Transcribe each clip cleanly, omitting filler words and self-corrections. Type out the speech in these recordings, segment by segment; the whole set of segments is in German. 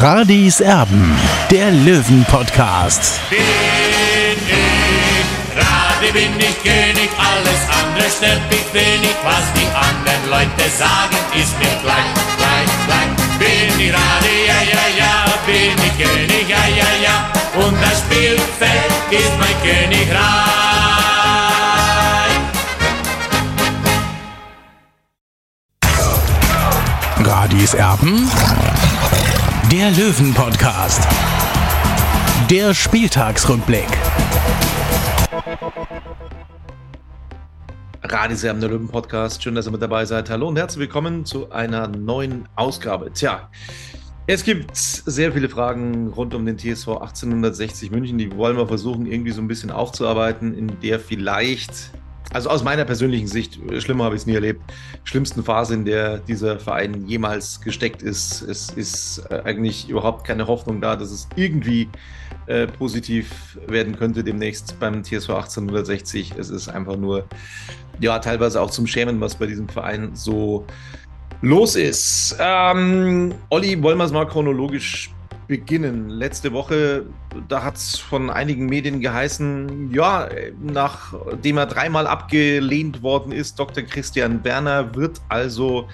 Radis Erben, der Löwen-Podcast. Bin ich Radi, bin ich König, alles andere stört mich wenig, was die anderen Leute sagen, ist mir gleich, gleich, gleich. Bin ich Radi, ja, ja, ja, bin ich König, ja, ja, ja, und das Spielfeld ist mein Königreich. Radis Erben, der Löwen-Podcast, der Spieltagsrückblick. Radis Erben, der Löwen-Podcast, schön, dass ihr mit dabei seid. Hallo und herzlich willkommen zu einer neuen Ausgabe. Tja, es gibt sehr viele Fragen rund um den TSV 1860 München, die wollen wir versuchen irgendwie so ein bisschen aufzuarbeiten, in der vielleicht... Also aus meiner persönlichen Sicht, schlimmer habe ich es nie erlebt, schlimmsten Phase, in der dieser Verein jemals gesteckt ist. Es ist eigentlich überhaupt keine Hoffnung da, dass es irgendwie positiv werden könnte demnächst beim TSV 1860. Es ist einfach nur, ja, teilweise auch zum Schämen, was bei diesem Verein so los ist. Olli, wollen wir es mal chronologisch beginnen. Letzte Woche, da hat es von einigen Medien geheißen, ja, nachdem er dreimal abgelehnt worden ist, Dr. Christian Werner wird also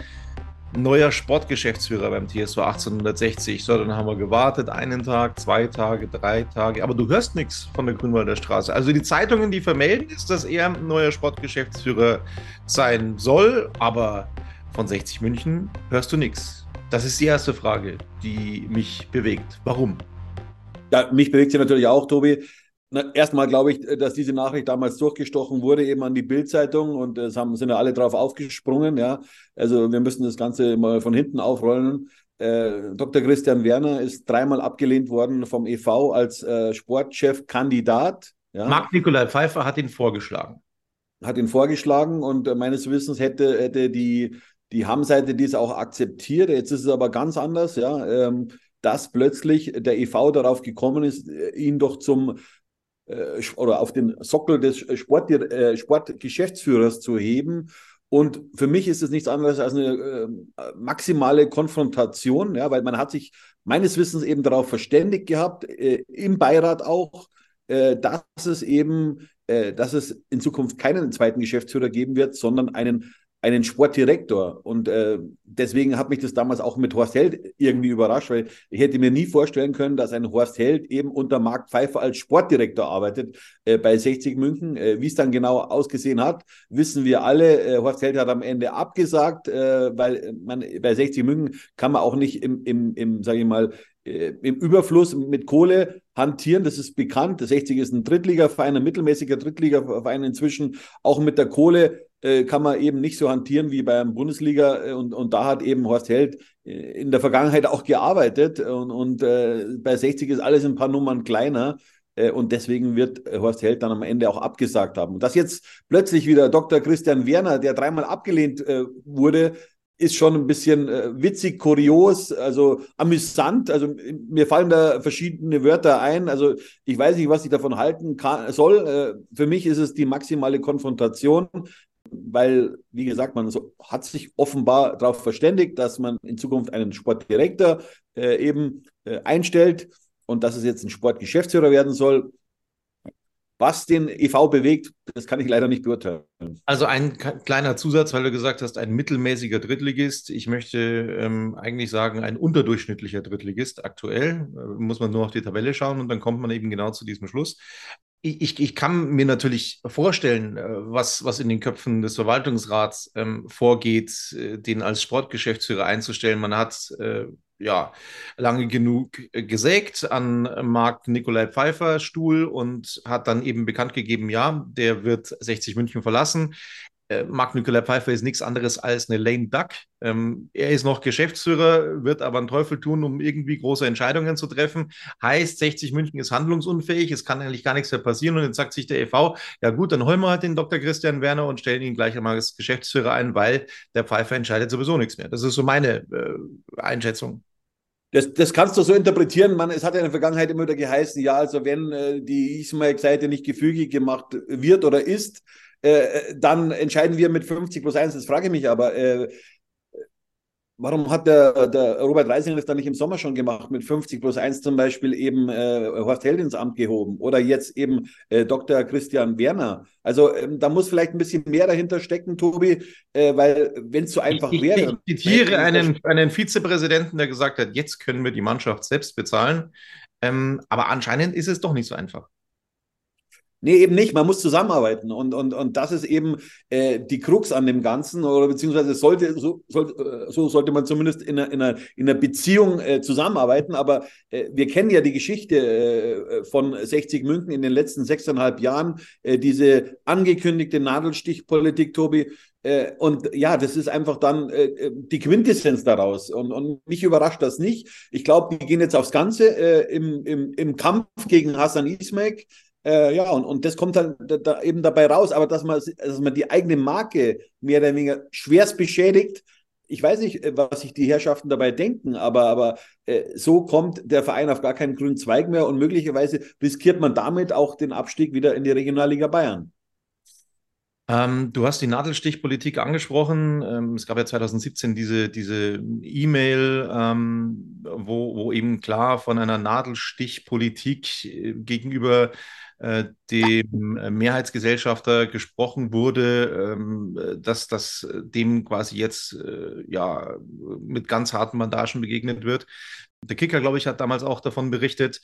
neuer Sportgeschäftsführer beim TSV 1860. So, dann haben wir gewartet, einen Tag, 2 Tage, 3 Tage, aber du hörst nichts von der Grünwalder Straße. Also die Zeitungen, die vermelden ist, dass er neuer Sportgeschäftsführer sein soll, aber von 60 München hörst du nichts. Das ist die erste Frage, die mich bewegt. Warum? Ja, mich bewegt sie natürlich auch, Tobi. Erstmal glaube ich, dass diese Nachricht damals durchgestochen wurde, eben an die Bild-Zeitung, und es sind ja alle drauf aufgesprungen. Ja? Also wir müssen das Ganze mal von hinten aufrollen. Dr. Christian Werner ist dreimal abgelehnt worden vom e.V. als Sportchefkandidat. Ja? Marc-Nikolai Pfeiffer hat ihn vorgeschlagen. Und meines Wissens hätte die Hamm-Seite dies auch akzeptiert. Jetzt ist es aber ganz anders, ja, dass plötzlich der e.V. darauf gekommen ist, ihn doch auf den Sockel des Sportgeschäftsführers zu heben. Und für mich ist es nichts anderes als eine maximale Konfrontation, ja, weil man hat sich meines Wissens eben darauf verständigt gehabt, im Beirat auch, dass es in Zukunft keinen zweiten Geschäftsführer geben wird, sondern einen Sportdirektor, und deswegen hat mich das damals auch mit Horst Held irgendwie überrascht, weil ich hätte mir nie vorstellen können, dass ein Horst Held eben unter Marc Pfeiffer als Sportdirektor arbeitet bei 60 München. Wie es dann genau ausgesehen hat, wissen wir alle. Horst Held hat am Ende abgesagt, weil man bei 60 München kann man auch nicht im Überfluss mit Kohle hantieren, das ist bekannt. Der 60 ist ein Drittligaverein, ein mittelmäßiger Drittligaverein inzwischen. Auch mit der Kohle kann man eben nicht so hantieren wie beim Bundesliga, und da hat eben Horst Held in der Vergangenheit auch gearbeitet, und bei 60 ist alles ein paar Nummern kleiner, und deswegen wird Horst Held dann am Ende auch abgesagt haben. Und dass jetzt plötzlich wieder Dr. Christian Werner, der dreimal abgelehnt wurde, ist schon ein bisschen witzig, kurios, also amüsant. Also mir fallen da verschiedene Wörter ein. Also ich weiß nicht, was ich davon halten soll. Für mich ist es die maximale Konfrontation, weil, wie gesagt, man hat sich offenbar darauf verständigt, dass man in Zukunft einen Sportdirektor einstellt und dass es jetzt ein Sportgeschäftsführer werden soll. Was den e.V. bewegt, das kann ich leider nicht beurteilen. Also ein kleiner Zusatz, weil du gesagt hast, ein mittelmäßiger Drittligist. Ich möchte eigentlich sagen, ein unterdurchschnittlicher Drittligist aktuell. Muss man nur auf die Tabelle schauen, und dann kommt man eben genau zu diesem Schluss. Ich kann mir natürlich vorstellen, was in den Köpfen des Verwaltungsrats vorgeht, den als Sportgeschäftsführer einzustellen. Man hat... lange genug gesägt an Marc-Nikolai Pfeiffer Stuhl und hat dann eben bekannt gegeben, ja, der wird 60 München verlassen. Marc-Nikolai Pfeiffer ist nichts anderes als eine lame duck. Er ist noch Geschäftsführer, wird aber einen Teufel tun, um irgendwie große Entscheidungen zu treffen. Heißt, 60 München ist handlungsunfähig, es kann eigentlich gar nichts mehr passieren, und jetzt sagt sich der e.V., ja gut, dann holen wir halt den Dr. Christian Werner und stellen ihn gleich einmal als Geschäftsführer ein, weil der Pfeiffer entscheidet sowieso nichts mehr. Das ist so meine Einschätzung. Das kannst du so interpretieren. Man, es hat ja in der Vergangenheit immer wieder geheißen, ja, also wenn die Ismaik-Seite nicht gefügig gemacht wird oder ist, dann entscheiden wir mit 50 plus 1. Das frage ich mich aber. Warum hat der Robert Reisinger das dann nicht im Sommer schon gemacht, mit 50+1 zum Beispiel eben Horst Held ins Amt gehoben oder jetzt eben Dr. Christian Werner? Also da muss vielleicht ein bisschen mehr dahinter stecken, Tobi, weil wenn es so einfach wäre... Ich zitiere einen Vizepräsidenten, der gesagt hat, jetzt können wir die Mannschaft selbst bezahlen, aber anscheinend ist es doch nicht so einfach. Nee, eben nicht. Man muss zusammenarbeiten und das ist eben die Krux an dem Ganzen, oder beziehungsweise sollte man zumindest in einer Beziehung zusammenarbeiten, aber wir kennen ja die Geschichte von 60 München in den letzten 6,5 Jahren, diese angekündigte Nadelstichpolitik, Tobi, und ja, das ist einfach dann die Quintessenz daraus und mich überrascht das nicht. Ich glaube, die gehen jetzt aufs Ganze im Kampf gegen Hasan Ismaik. Ja, und das kommt dann da eben dabei raus, aber dass man die eigene Marke mehr oder weniger schwerst beschädigt, ich weiß nicht, was sich die Herrschaften dabei denken, aber so kommt der Verein auf gar keinen grünen Zweig mehr und möglicherweise riskiert man damit auch den Abstieg wieder in die Regionalliga Bayern. Du hast die Nadelstichpolitik angesprochen. Es gab ja 2017 diese E-Mail, wo eben klar von einer Nadelstichpolitik gegenüber dem Mehrheitsgesellschafter gesprochen wurde, dass das dem quasi jetzt ja mit ganz harten Bandagen begegnet wird. Der Kicker, glaube ich, hat damals auch davon berichtet.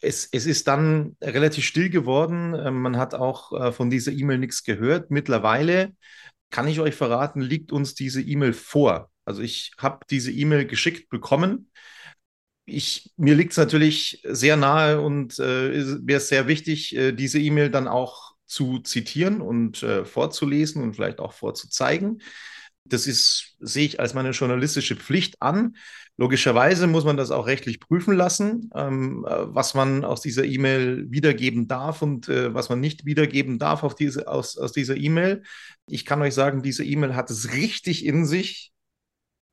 Es ist dann relativ still geworden. Man hat auch von dieser E-Mail nichts gehört. Mittlerweile, kann ich euch verraten, liegt uns diese E-Mail vor. Also ich habe diese E-Mail geschickt bekommen. Mir liegt es natürlich sehr nahe und wäre es sehr wichtig, diese E-Mail dann auch zu zitieren und vorzulesen und vielleicht auch vorzuzeigen. Das sehe ich als meine journalistische Pflicht an. Logischerweise muss man das auch rechtlich prüfen lassen, was man aus dieser E-Mail wiedergeben darf und was man nicht wiedergeben darf aus dieser E-Mail. Ich kann euch sagen, diese E-Mail hat es richtig in sich.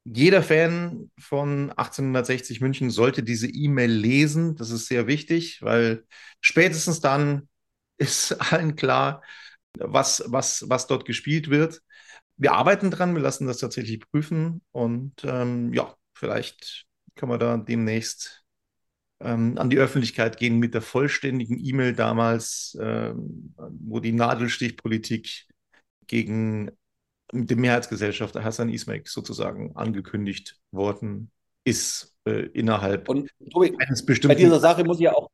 Jeder Fan von 1860 München sollte diese E-Mail lesen. Das ist sehr wichtig, weil spätestens dann ist allen klar, was dort gespielt wird. Wir arbeiten dran, wir lassen das tatsächlich prüfen und ja, vielleicht können wir da demnächst an die Öffentlichkeit gehen mit der vollständigen E-Mail damals, wo die Nadelstichpolitik gegen die Mehrheitsgesellschaft Hasan Ismaik sozusagen angekündigt worden ist innerhalb eines bestimmten... Bei dieser Sache muss ich auch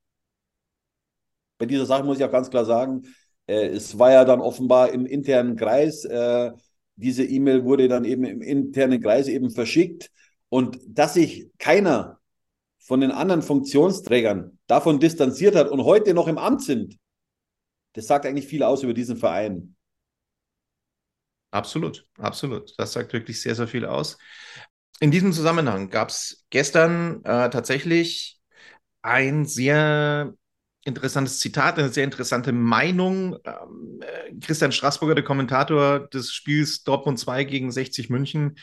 ganz klar sagen, es war ja dann offenbar im internen Kreis... Diese E-Mail wurde dann eben im internen Kreis eben verschickt und dass sich keiner von den anderen Funktionsträgern davon distanziert hat und heute noch im Amt sind, das sagt eigentlich viel aus über diesen Verein. Absolut, absolut. Das sagt wirklich sehr, sehr viel aus. In diesem Zusammenhang gab es gestern tatsächlich ein sehr... interessantes Zitat, eine sehr interessante Meinung. Christian Straßburger, der Kommentator des Spiels Dortmund 2 gegen 60 München,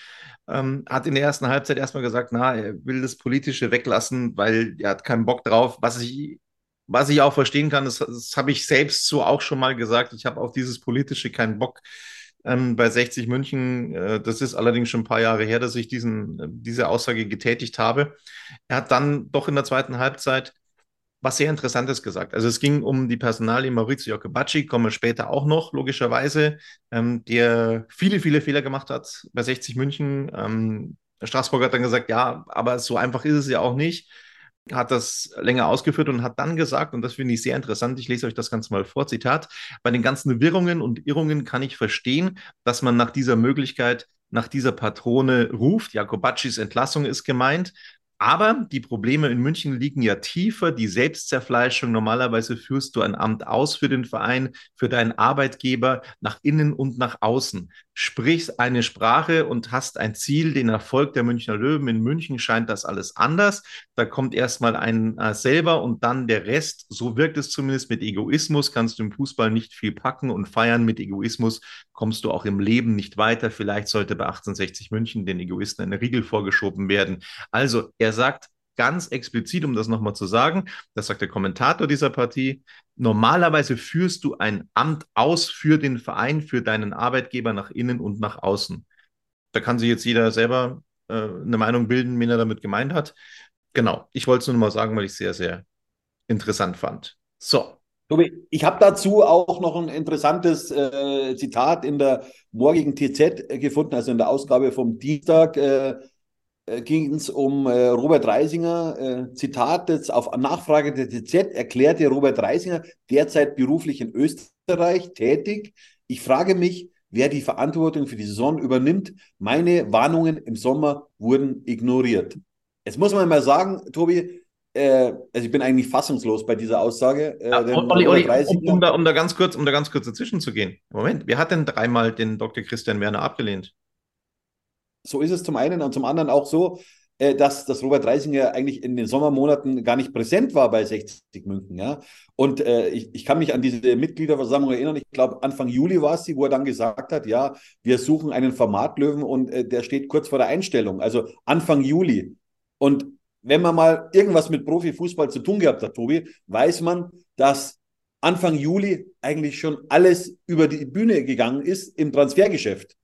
hat in der ersten Halbzeit erstmal gesagt, er will das Politische weglassen, weil er hat keinen Bock drauf. Was ich auch verstehen kann, das habe ich selbst so auch schon mal gesagt, ich habe auf dieses Politische keinen Bock. Bei 60 München, das ist allerdings schon ein paar Jahre her, dass ich diese Aussage getätigt habe. Er hat dann doch in der zweiten Halbzeit was sehr Interessantes gesagt. Also es ging um die Personalie Maurizio Jacobacci, kommen wir später auch noch, logischerweise, der viele, viele Fehler gemacht hat bei 60 München. Straßburger hat dann gesagt, ja, aber so einfach ist es ja auch nicht. Hat das länger ausgeführt und hat dann gesagt, und das finde ich sehr interessant, ich lese euch das Ganze mal vor, Zitat, bei den ganzen Wirrungen und Irrungen kann ich verstehen, dass man nach dieser Möglichkeit, nach dieser Patrone ruft. Jacobaccis Entlassung ist gemeint. Aber die Probleme in München liegen ja tiefer, die Selbstzerfleischung. Normalerweise führst du ein Amt aus für den Verein, für deinen Arbeitgeber, nach innen und nach außen. Sprichst eine Sprache und hast ein Ziel, den Erfolg der Münchner Löwen. In München scheint das alles anders. Da kommt erstmal ein selber und dann der Rest. So wirkt es zumindest mit Egoismus. Kannst du im Fußball nicht viel packen und feiern. Mit Egoismus kommst du auch im Leben nicht weiter. Vielleicht sollte bei 1860 München den Egoisten eine Riegel vorgeschoben werden. Also, er sagt ganz explizit, um das nochmal zu sagen, das sagt der Kommentator dieser Partie, normalerweise führst du ein Amt aus für den Verein, für deinen Arbeitgeber nach innen und nach außen. Da kann sich jetzt jeder selber eine Meinung bilden, wen er damit gemeint hat. Genau, ich wollte es nur mal sagen, weil ich es sehr, sehr interessant fand. So. Tobi, ich habe dazu auch noch ein interessantes Zitat in der morgigen TZ gefunden, also in der Ausgabe vom Dienstag ging es um Robert Reisinger. Zitat jetzt auf Nachfrage der TZ erklärte Robert Reisinger, derzeit beruflich in Österreich tätig. Ich frage mich, wer die Verantwortung für die Saison übernimmt. Meine Warnungen im Sommer wurden ignoriert. Jetzt muss man mal sagen, Tobi, also ich bin eigentlich fassungslos bei dieser Aussage. Um da ganz kurz dazwischen zu gehen. Moment, wer hat denn dreimal den Dr. Christian Werner abgelehnt? So ist es zum einen und zum anderen auch so, dass Robert Reisinger eigentlich in den Sommermonaten gar nicht präsent war bei 60 München. Ja? Und ich kann mich an diese Mitgliederversammlung erinnern, ich glaube Anfang Juli war es, wo er dann gesagt hat, ja, wir suchen einen Formatlöwen und der steht kurz vor der Einstellung, also Anfang Juli. Und wenn man mal irgendwas mit Profifußball zu tun gehabt hat, Tobi, weiß man, dass Anfang Juli eigentlich schon alles über die Bühne gegangen ist im Transfergeschäft.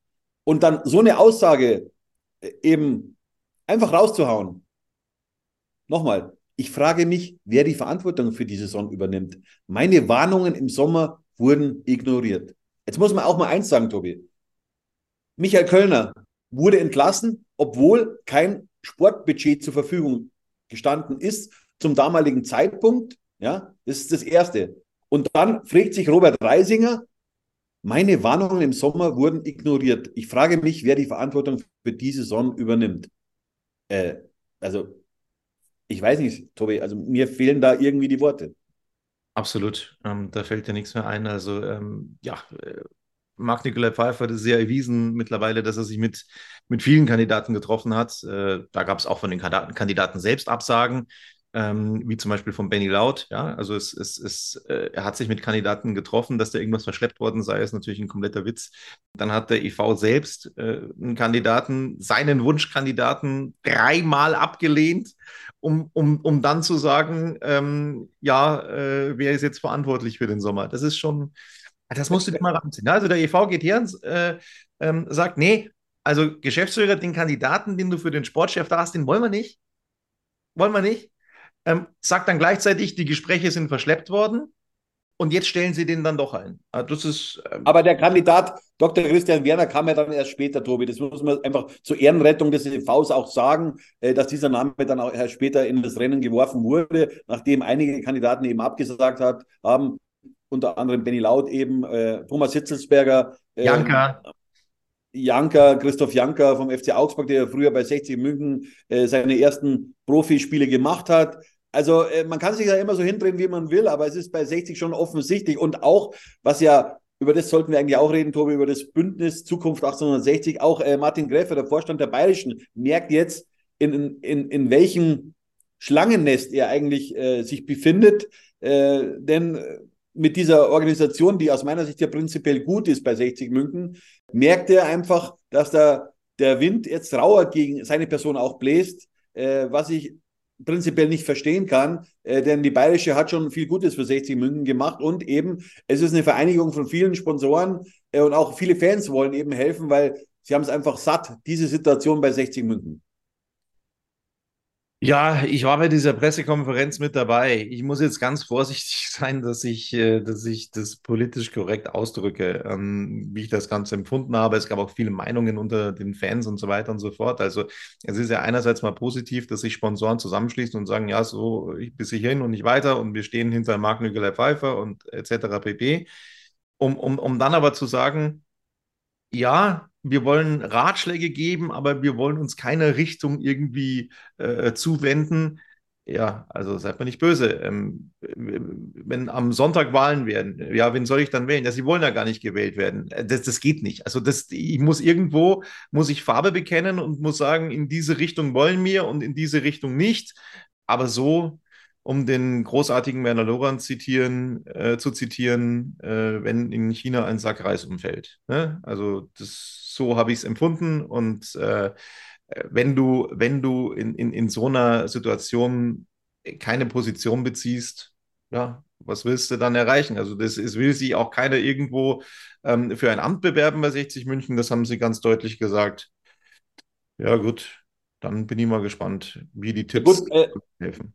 Und dann so eine Aussage eben einfach rauszuhauen. Nochmal, ich frage mich, wer die Verantwortung für die Saison übernimmt. Meine Warnungen im Sommer wurden ignoriert. Jetzt muss man auch mal eins sagen, Tobi. Michael Köllner wurde entlassen, obwohl kein Sportbudget zur Verfügung gestanden ist zum damaligen Zeitpunkt. Ja, das ist das Erste. Und dann fragt sich Robert Reisinger, meine Warnungen im Sommer wurden ignoriert. Ich frage mich, wer die Verantwortung für diese Saison übernimmt. Also, ich weiß nicht, Tobi, also mir fehlen da irgendwie die Worte. Absolut, da fällt dir nichts mehr ein. Also, Marc-Nikolai Pfeiffer hat es sehr erwiesen mittlerweile, dass er sich mit vielen Kandidaten getroffen hat. Da gab es auch von den Kandidaten selbst Absagen, wie zum Beispiel von Benny Laut. Ja? Also er hat sich mit Kandidaten getroffen, dass da irgendwas verschleppt worden sei, ist natürlich ein kompletter Witz. Dann hat der EV selbst einen Kandidaten, seinen Wunschkandidaten, dreimal abgelehnt, um dann zu sagen, wer ist jetzt verantwortlich für den Sommer? Das ist schon... Das musst du dir mal ranziehen. Also der EV geht her und sagt, nee, also Geschäftsführer, den Kandidaten, den du für den Sportchef da hast, den wollen wir nicht. Wollen wir nicht. Sagt dann gleichzeitig, die Gespräche sind verschleppt worden und jetzt stellen sie den dann doch ein. Das ist, aber der Kandidat Dr. Christian Werner kam ja dann erst später, Tobi. Das muss man einfach zur Ehrenrettung des EVs auch sagen, dass dieser Name dann auch erst später in das Rennen geworfen wurde, nachdem einige Kandidaten eben abgesagt haben. Unter anderem Benny Laut eben, Thomas Hitzelsberger, Janker, Christoph Janker vom FC Augsburg, der früher bei 60 München seine ersten Profispiele gemacht hat. Also man kann sich da immer so hindrehen, wie man will, aber es ist bei 60 schon offensichtlich. Und auch, was ja, über das sollten wir eigentlich auch reden, Tobi, über das Bündnis Zukunft 1860, auch Martin Gräffer, der Vorstand der Bayerischen, merkt jetzt, in welchem Schlangennest er eigentlich sich befindet. Denn mit dieser Organisation, die aus meiner Sicht ja prinzipiell gut ist bei 60 München, merkt er einfach, dass da der Wind jetzt rauer gegen seine Person auch bläst, was ich prinzipiell nicht verstehen kann, denn die Bayerische hat schon viel Gutes für 60 München gemacht und eben, es ist eine Vereinigung von vielen Sponsoren und auch viele Fans wollen eben helfen, weil sie haben es einfach satt, diese Situation bei 60 München. Ja, ich war bei dieser Pressekonferenz mit dabei. Ich muss jetzt ganz vorsichtig sein, dass ich das politisch korrekt ausdrücke, wie ich das Ganze empfunden habe. Es gab auch viele Meinungen unter den Fans und so weiter und so fort. Also es ist ja einerseits mal positiv, dass sich Sponsoren zusammenschließen und sagen, ja, so bis hierhin und nicht weiter und wir stehen hinter Marc-Nikolai Pfeiffer und etc. pp. Um dann aber zu sagen, ja, wir wollen Ratschläge geben, aber wir wollen uns keiner Richtung irgendwie zuwenden. Ja, also seid mal nicht böse. Wenn am Sonntag Wahlen werden, ja, wen soll ich dann wählen? Ja, sie wollen ja gar nicht gewählt werden. Das geht nicht. Also ich muss Farbe bekennen und muss sagen, in diese Richtung wollen wir und in diese Richtung nicht. Aber so, um den großartigen Werner Lorenz zu zitieren, wenn in China ein Sack Reis umfällt. Ne? Also so habe ich es empfunden und wenn du in so einer Situation keine Position beziehst, ja, was willst du dann erreichen? Also es will sich auch keiner irgendwo für ein Amt bewerben bei 60 München, das haben sie ganz deutlich gesagt. Ja gut, Dann bin ich mal gespannt, wie die Tipps helfen.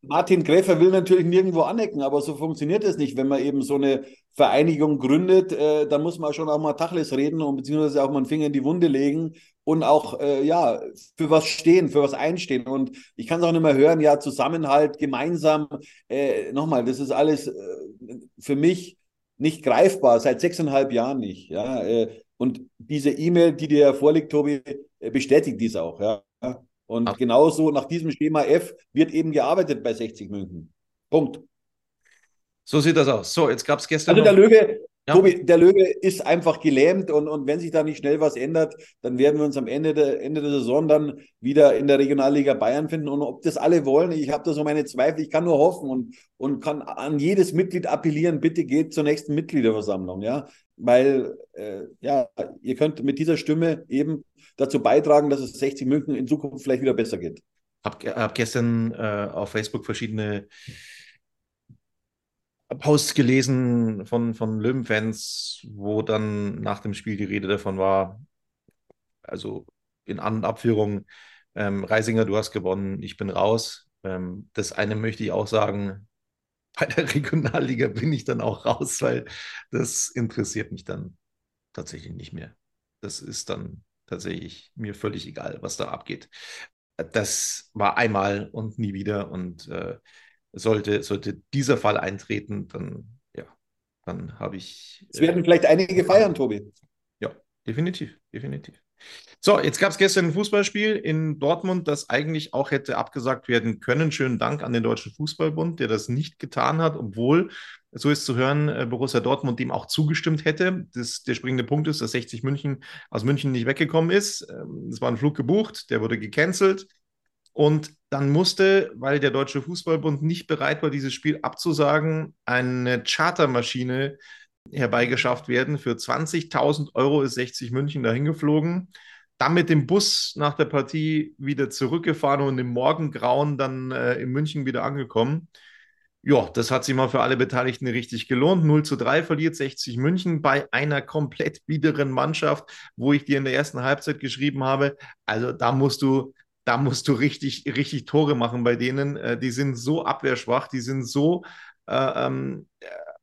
Martin Gräffer will natürlich nirgendwo anecken, aber so funktioniert es nicht. Wenn man eben so eine Vereinigung gründet, dann muss man schon auch mal Tacheles reden und beziehungsweise auch mal einen Finger in die Wunde legen und auch für was stehen, für was einstehen. Und ich kann es auch nicht mehr hören, ja, Zusammenhalt, gemeinsam. Nochmal, das ist alles für mich nicht greifbar, seit 6,5 Jahren nicht. Ja? Und diese E-Mail, die dir vorliegt, Tobi, bestätigt dies auch. Ja. Und genauso nach diesem Schema F wird eben gearbeitet bei 60 München. Punkt. So sieht das aus. So, jetzt gab es gestern... Also der Löwe, ja. Tobi, der Löwe ist einfach gelähmt und wenn sich da nicht schnell was ändert, dann werden wir uns am Ende der Saison dann wieder in der Regionalliga Bayern finden. Und ob das alle wollen, ich habe da so meine Zweifel, ich kann nur hoffen und kann an jedes Mitglied appellieren, bitte geht zur nächsten Mitgliederversammlung, ja. Weil, ihr könnt mit dieser Stimme eben dazu beitragen, dass es 60 München in Zukunft vielleicht wieder besser geht. Ich habe gestern auf Facebook verschiedene Posts gelesen von Löwenfans, wo dann nach dem Spiel die Rede davon war, also in An- und Abführung, Reisinger, du hast gewonnen, ich bin raus. Das eine möchte ich auch sagen, bei der Regionalliga bin ich dann auch raus, weil das interessiert mich dann tatsächlich nicht mehr. Das ist dann tatsächlich mir völlig egal, was da abgeht. Das war einmal und nie wieder und sollte dieser Fall eintreten, dann habe ich... Es werden vielleicht einige feiern, Tobi. Ja, definitiv. So, jetzt gab es gestern ein Fußballspiel in Dortmund, das eigentlich auch hätte abgesagt werden können. Schönen Dank an den Deutschen Fußballbund, der das nicht getan hat, obwohl, so ist zu hören, Borussia Dortmund dem auch zugestimmt hätte. Der springende Punkt ist, dass 60 München aus München nicht weggekommen ist. Es war ein Flug gebucht, der wurde gecancelt. Und dann musste, weil der Deutsche Fußballbund nicht bereit war, dieses Spiel abzusagen, eine Chartermaschine herbeigeschafft werden. Für 20.000 Euro ist 60 München dahin geflogen, dann mit dem Bus nach der Partie wieder zurückgefahren und im Morgengrauen dann in München wieder angekommen. Ja, das hat sich mal für alle Beteiligten richtig gelohnt. 0:3 verliert 60 München bei einer komplett biederen Mannschaft, wo ich dir in der ersten Halbzeit geschrieben habe, also da musst du richtig Tore machen bei denen. Die sind so abwehrschwach, die sind so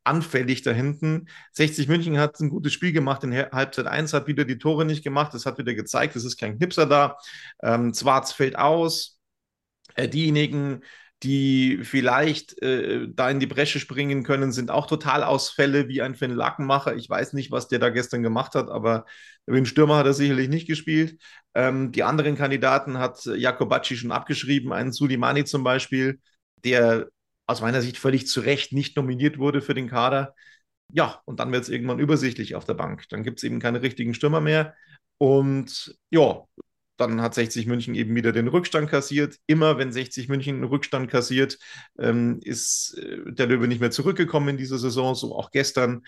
anfällig da hinten. 60 München hat ein gutes Spiel gemacht in Halbzeit 1, hat wieder die Tore nicht gemacht, das hat wieder gezeigt, es ist kein Knipser da. Zwarz fällt aus. Diejenigen, die vielleicht da in die Bresche springen können, sind auch Totalausfälle wie ein Finn Lackenmacher. Ich weiß nicht, was der da gestern gemacht hat, aber den Stürmer hat er sicherlich nicht gespielt. Die anderen Kandidaten hat Jacobacci schon abgeschrieben, einen Sulejmani zum Beispiel, der aus meiner Sicht völlig zu Recht nicht nominiert wurde für den Kader. Ja, und dann wird es irgendwann übersichtlich auf der Bank. Dann gibt es eben keine richtigen Stürmer mehr. Und ja, dann hat 60 München eben wieder den Rückstand kassiert. Immer wenn 60 München einen Rückstand kassiert, ist der Löwe nicht mehr zurückgekommen in dieser Saison, so auch gestern.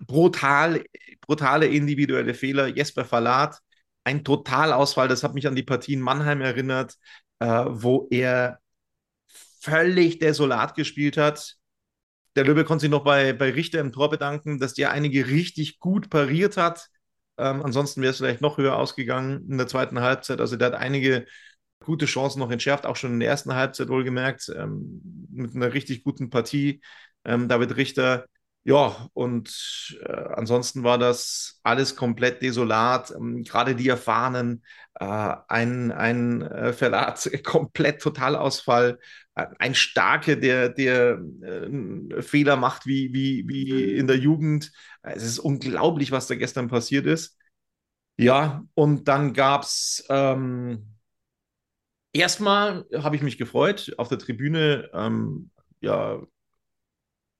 Brutale individuelle Fehler. Jesper Falat, ein Totalausfall, das hat mich an die Partie in Mannheim erinnert, wo er völlig desolat gespielt hat. Der Löwe konnte sich noch bei Richter im Tor bedanken, dass der einige richtig gut pariert hat. Ansonsten wäre es vielleicht noch höher ausgegangen in der zweiten Halbzeit. Also der hat einige gute Chancen noch entschärft, auch schon in der ersten Halbzeit wohlgemerkt, mit einer richtig guten Partie. David Richter Ja, und ansonsten war das alles komplett desolat. Gerade die Erfahrenen, ein Verlat, komplett Totalausfall, ein Starke, der Fehler macht wie in der Jugend. Es ist unglaublich, was da gestern passiert ist. Ja, und dann gab es... erstmal habe ich mich gefreut, auf der Tribüne,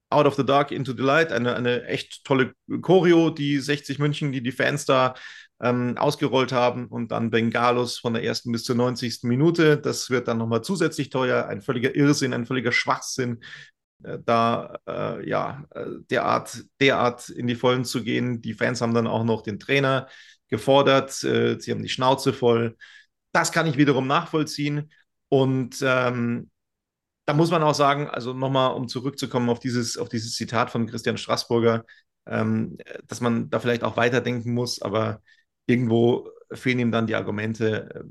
Out of the Dark, Into the Light, eine echt tolle Choreo, die 60 München, die Fans da ausgerollt haben, und dann Bengalos von der 1. bis zur 90. Minute. Das wird dann nochmal zusätzlich teuer, ein völliger Irrsinn, ein völliger Schwachsinn, derart in die Vollen zu gehen. Die Fans haben dann auch noch den Trainer gefordert, sie haben die Schnauze voll. Das kann ich wiederum nachvollziehen, und da muss man auch sagen, also nochmal, um zurückzukommen auf dieses Zitat von Christian Straßburger, dass man da vielleicht auch weiterdenken muss, aber irgendwo fehlen ihm dann die Argumente.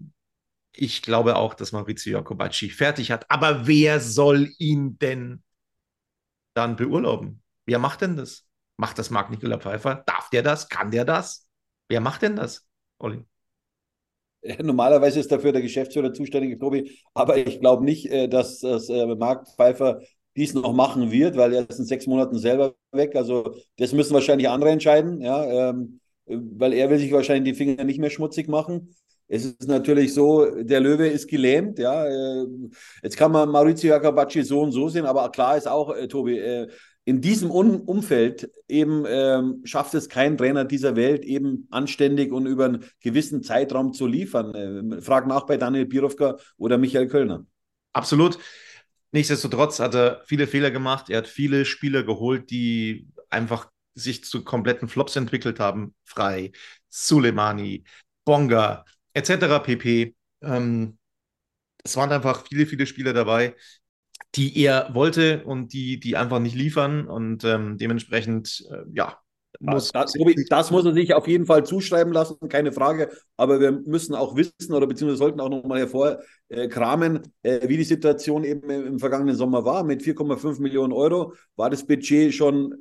Ich glaube auch, dass Maurizio Jacobacci fertig hat, aber wer soll ihn denn dann beurlauben? Wer macht denn das? Macht das Marc-Nikolai Pfeiffer? Darf der das? Kann der das? Wer macht denn das, Olli? Normalerweise ist dafür der Geschäftsführer zuständige, Tobi, aber ich glaube nicht, dass Marc Pfeiffer dies noch machen wird, weil er ist in 6 Monaten selber weg. Also das müssen wahrscheinlich andere entscheiden, ja, weil er will sich wahrscheinlich die Finger nicht mehr schmutzig machen. Es ist natürlich so, der Löwe ist gelähmt, ja. Jetzt kann man Maurizio Jacobacci so und so sehen, aber klar ist auch, Tobi, in diesem Umfeld eben schafft es kein Trainer dieser Welt, eben anständig und über einen gewissen Zeitraum zu liefern. Frag nach bei Daniel Bierofka oder Michael Köllner. Absolut. Nichtsdestotrotz hat er viele Fehler gemacht. Er hat viele Spieler geholt, die einfach sich zu kompletten Flops entwickelt haben. Frei, Sulejmani, Bonga, etc. pp. Es waren einfach viele Spieler dabei, die er wollte und die einfach nicht liefern, und dementsprechend, Das muss er sich auf jeden Fall zuschreiben lassen, keine Frage, aber wir müssen auch wissen oder beziehungsweise sollten auch nochmal hervorkramen, wie die Situation eben im vergangenen Sommer war. Mit 4,5 Millionen Euro war das Budget schon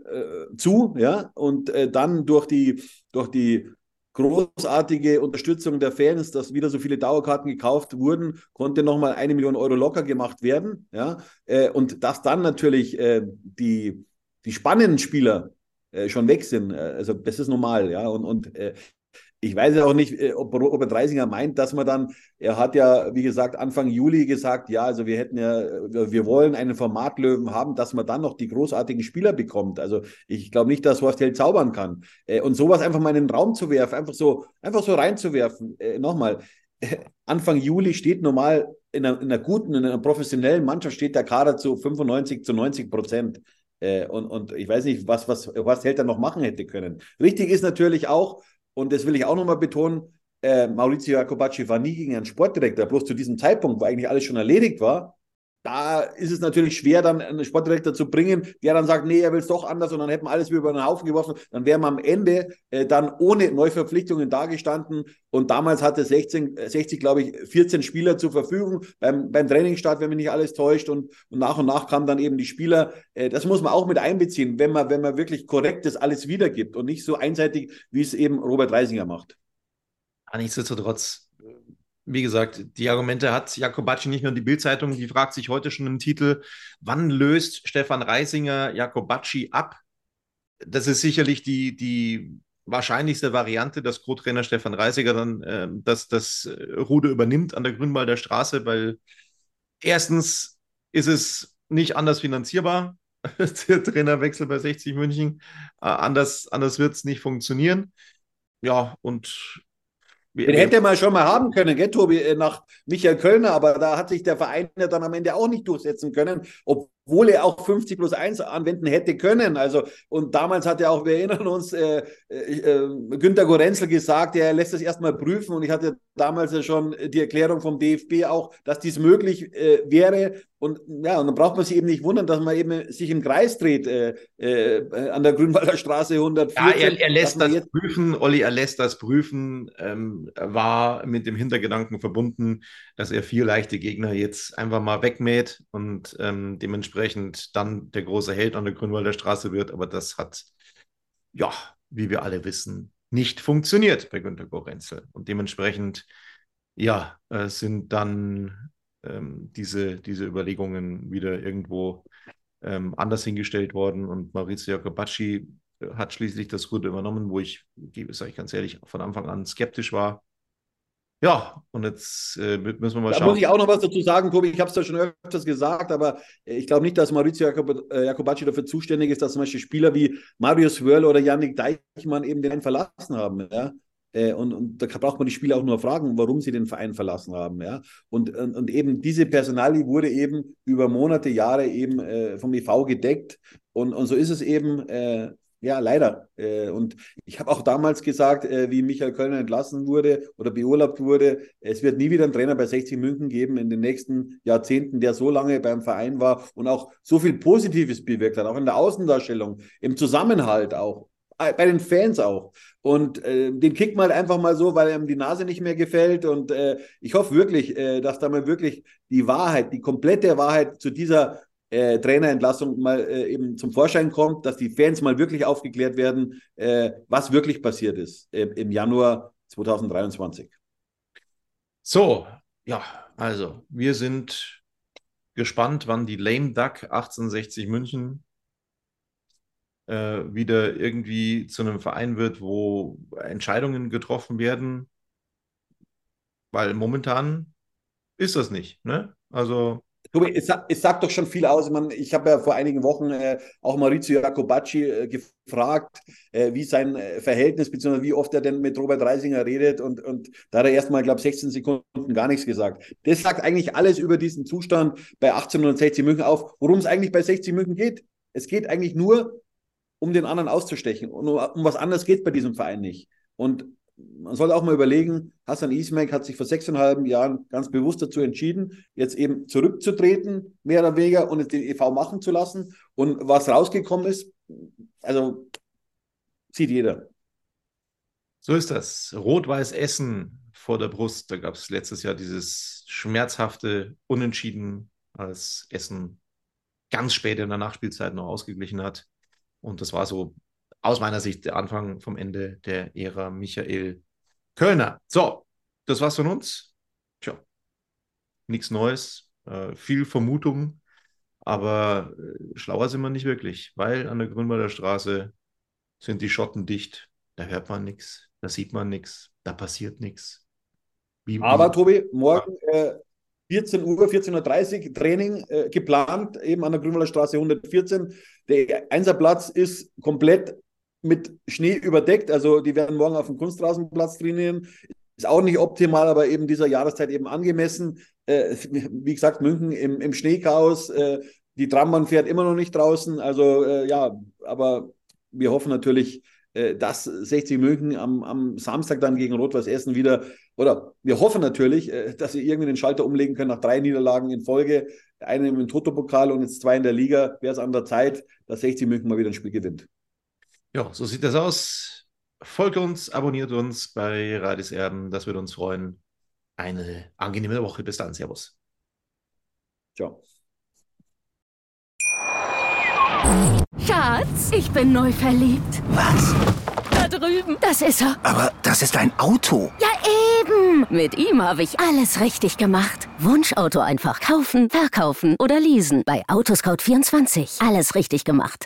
zu, ja, und dann durch die großartige Unterstützung der Fans, dass wieder so viele Dauerkarten gekauft wurden, konnte nochmal 1 Million Euro locker gemacht werden. Ja? Und dass dann natürlich die spannenden Spieler schon weg sind, also das ist normal. Ja? Und ich weiß auch nicht, ob Robert Reisinger meint, dass man dann, er hat ja, wie gesagt, Anfang Juli gesagt, ja, also wir wollen einen Formatlöwen haben, dass man dann noch die großartigen Spieler bekommt. Also ich glaube nicht, dass Horst Held zaubern kann. Und sowas einfach mal in den Raum zu werfen, einfach so reinzuwerfen. Nochmal, Anfang Juli steht normal in einer guten, in einer professionellen Mannschaft steht der Kader zu 95%, zu 90%. Und ich weiß nicht, was Horst Held dann noch machen hätte können. Richtig ist natürlich auch, und das will ich auch nochmal betonen, Maurizio Jacobacci war nie gegen einen Sportdirektor, bloß zu diesem Zeitpunkt, wo eigentlich alles schon erledigt war. Da ist es natürlich schwer, dann einen Sportdirektor zu bringen, der dann sagt, nee, er will es doch anders, und dann hätten wir alles über den Haufen geworfen. Dann wären wir am Ende dann ohne Neuverpflichtungen dagestanden, und damals hatte 60, glaube ich, 14 Spieler zur Verfügung beim Trainingsstart, wenn mich nicht alles täuscht, und nach kamen dann eben die Spieler. Das muss man auch mit einbeziehen, wenn man wirklich korrekt das alles wiedergibt und nicht so einseitig, wie es eben Robert Reisinger macht. Nichtsdestotrotz, wie gesagt, die Argumente hat Jacobacci, nicht nur die Bild-Zeitung, die fragt sich heute schon im Titel, wann löst Stefan Reisinger Jacobacci ab? Das ist sicherlich die wahrscheinlichste Variante, dass Co-Trainer Stefan Reisinger dann das Ruder übernimmt an der Grünwalder Straße, weil erstens ist es nicht anders finanzierbar, der Trainerwechsel bei 60 München, anders wird es nicht funktionieren. Ja, und den hätte man schon mal haben können, gell, Tobi, nach Michael Köllner, aber da hat sich der Verein ja dann am Ende auch nicht durchsetzen können, obwohl er auch 50+1 anwenden hätte können. Also, und damals hat ja auch, wir erinnern uns, Günter Gorenzel gesagt, er lässt das erstmal prüfen, und ich hatte damals ja schon die Erklärung vom DFB auch, dass dies möglich wäre. Und ja, und dann braucht man sich eben nicht wundern, dass man eben sich im Kreis dreht an der Grünwalder Straße 104. Ja, er lässt das prüfen, Olli, er lässt das prüfen, war mit dem Hintergedanken verbunden, dass er 4 leichte Gegner jetzt einfach mal wegmäht und dementsprechend dementsprechend dann der große Held an der Grünwalder Straße wird. Aber das hat, ja, wie wir alle wissen, nicht funktioniert bei Günter Gorenzel. Und dementsprechend, ja, sind dann diese Überlegungen wieder irgendwo anders hingestellt worden. Und Maurizio Jacobacci hat schließlich das Ruder übernommen, wo ich, sage ich ganz ehrlich, von Anfang an skeptisch war. Ja, und jetzt müssen wir mal schauen. Da muss ich auch noch was dazu sagen, Tobi. Ich habe es ja schon öfters gesagt, aber ich glaube nicht, dass Maurizio Jacobacci dafür zuständig ist, dass zum Beispiel Spieler wie Marius Wörl oder Yannick Deichmann eben den Verein verlassen haben. Ja? Und da braucht man die Spieler auch nur fragen, warum sie den Verein verlassen haben. Ja? Und eben diese Personalie wurde eben über Monate, Jahre eben vom e.V. gedeckt. Und so ist es eben... Ja, leider. Und ich habe auch damals gesagt, wie Michael Köllner entlassen wurde oder beurlaubt wurde, es wird nie wieder einen Trainer bei 60 München geben in den nächsten Jahrzehnten, der so lange beim Verein war und auch so viel Positives bewirkt hat, auch in der Außendarstellung, im Zusammenhalt auch, bei den Fans auch. Und den kickt man einfach mal so, weil ihm die Nase nicht mehr gefällt. Und ich hoffe wirklich, dass da mal wirklich die Wahrheit, die komplette Wahrheit zu dieser Trainerentlassung mal eben zum Vorschein kommt, dass die Fans mal wirklich aufgeklärt werden, was wirklich passiert ist im Januar 2023. So, ja, also wir sind gespannt, wann die Lame Duck 1860 München wieder irgendwie zu einem Verein wird, wo Entscheidungen getroffen werden, weil momentan ist das nicht, ne? Also es sagt doch schon viel aus. Ich habe ja vor einigen Wochen auch Maurizio Jacobacci gefragt, wie sein Verhältnis, beziehungsweise wie oft er denn mit Robert Reisinger redet. Und da hat er erstmal, glaube ich, 16 Sekunden gar nichts gesagt. Das sagt eigentlich alles über diesen Zustand bei 1860 München auf, worum es eigentlich bei 60 München geht. Es geht eigentlich nur, um den anderen auszustechen. Und um was anderes geht es bei diesem Verein nicht. Und man sollte auch mal überlegen, Hasan Ismaik hat sich vor 6,5 Jahren ganz bewusst dazu entschieden, jetzt eben zurückzutreten, mehr oder weniger, und den e.V. machen zu lassen. Und was rausgekommen ist, also sieht jeder. So ist das. Rot-Weiß Essen vor der Brust. Da gab es letztes Jahr dieses schmerzhafte Unentschieden, als Essen ganz spät in der Nachspielzeit noch ausgeglichen hat. Und das war so aus meiner Sicht der Anfang vom Ende der Ära Michael Köllner. So, das war's von uns. Tja, nichts Neues, viel Vermutung, aber schlauer sind wir nicht wirklich, weil an der Grünwalder Straße sind die Schotten dicht, da hört man nichts, da sieht man nichts, da passiert nichts. Aber Tobi, morgen 14 Uhr, 14.30 Uhr Training geplant, eben an der Grünwalder Straße 114. Der Einserplatz ist komplett mit Schnee überdeckt, also die werden morgen auf dem Kunstrasenplatz trainieren. Ist auch nicht optimal, aber eben dieser Jahreszeit eben angemessen. Wie gesagt, München im Schneechaos, die Trambahn fährt immer noch nicht draußen, also ja, aber wir hoffen natürlich, dass 60 München am Samstag dann gegen Rot-Weiß Essen wieder, oder wir hoffen natürlich, dass sie irgendwie den Schalter umlegen können nach 3 Niederlagen in Folge, eine im Toto-Pokal und jetzt 2 in der Liga, wäre es an der Zeit, dass 60 München mal wieder ein Spiel gewinnt. Ja, so sieht das aus. Folgt uns, abonniert uns bei Radis Erben, das würde uns freuen. Eine angenehme Woche. Bis dann. Servus. Ciao. Schatz, ich bin neu verliebt. Was? Da drüben. Das ist er. Aber das ist ein Auto. Ja, eben. Mit ihm habe ich alles richtig gemacht. Wunschauto einfach kaufen, verkaufen oder leasen. Bei Autoscout24. Alles richtig gemacht.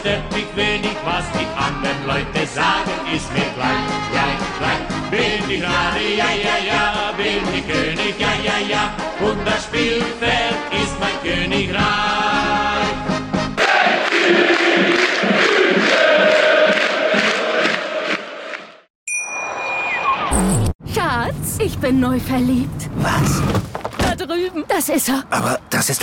Stört mich wenig, was die anderen Leute sagen, ist mir gleich, gleich, gleich. Bin ich Rade, ja, ja, ja, bin ich König, ja, ja, ja, und das Spielfeld ist mein Königreich. bin neu verliebt. Was? Da drüben. Das ist er. Aber das ist